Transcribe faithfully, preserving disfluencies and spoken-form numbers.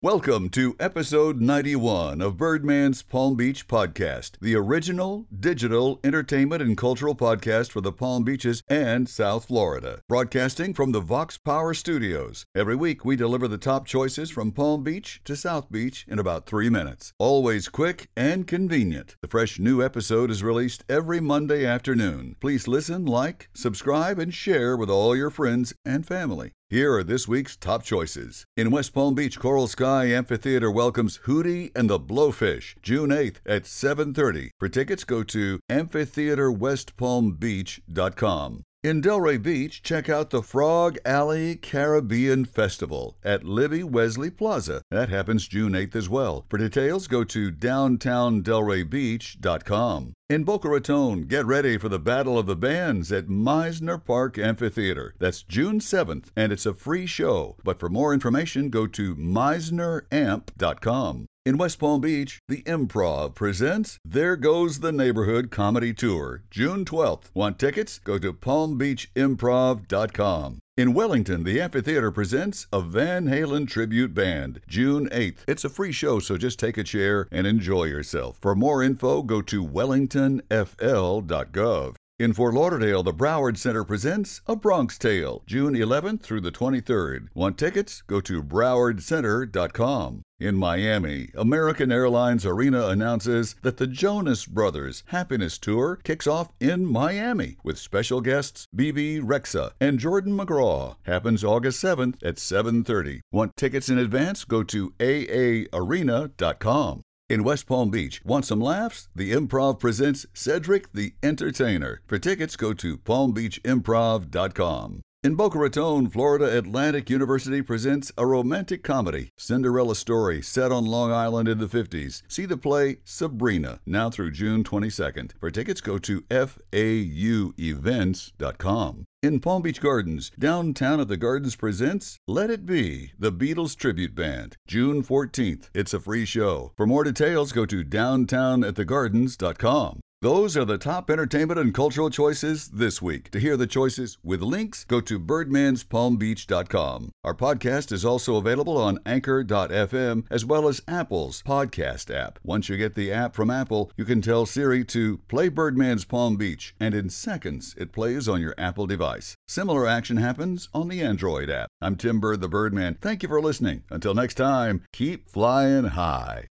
Welcome to episode ninety-one of Birdman's Palm Beach Podcast, the original digital entertainment and cultural podcast for the Palm Beaches and South Florida. Broadcasting from the Vox Power Studios. Every week we deliver the top choices from Palm Beach to South Beach in about three minutes. Always quick and convenient. The fresh new episode is released every Monday afternoon. Please listen, like, subscribe, and share with all your friends and family. Here are this week's top choices. In West Palm Beach, Coral Sky Amphitheater welcomes Hootie and the Blowfish, June eighth at seven thirty. For tickets, go to amphitheater west palm beach dot com. In Delray Beach, check out the Frog Alley Caribbean Festival at Libby Wesley Plaza. That happens June eighth as well. For details, go to downtown delray beach dot com. In Boca Raton, get ready for the Battle of the Bands at Meisner Park Amphitheater. That's June seventh, and it's a free show. But for more information, go to meisner amp dot com. In West Palm Beach, the Improv presents There Goes the Neighborhood Comedy Tour, June twelfth. Want tickets? Go to palm beach improv dot com. In Wellington, the amphitheater presents a Van Halen tribute band, June eighth. It's a free show, so just take a chair and enjoy yourself. For more info, go to wellington f l dot gov. In Fort Lauderdale, the Broward Center presents A Bronx Tale, June eleventh through the twenty-third. Want tickets? Go to broward center dot com. In Miami, American Airlines Arena announces that the Jonas Brothers Happiness Tour kicks off in Miami with special guests B B. Rexa and Jordan McGraw. Happens August seventh at seven thirty. Want tickets in advance? Go to a a arena dot com. In West Palm Beach, want some laughs? The Improv presents Cedric the Entertainer. For tickets, go to palm beach improv dot com. In Boca Raton, Florida Atlantic University presents a romantic comedy, Cinderella Story, set on Long Island in the fifties. See the play Sabrina, now through June twenty-second. For tickets, go to f a u events dot com. In Palm Beach Gardens, Downtown at the Gardens presents Let It Be, the Beatles Tribute Band, June fourteenth. It's a free show. For more details, go to downtown at the gardens dot com. Those are the top entertainment and cultural choices this week. To hear the choices with links, go to birdmans palm beach dot com. Our podcast is also available on anchor dot f m as well as Apple's podcast app. Once you get the app from Apple, you can tell Siri to play Birdman's Palm Beach, and in seconds it plays on your Apple device. Similar action happens on the Android app. I'm Tim Bird the Birdman. Thank you for listening. Until next time, keep flying high.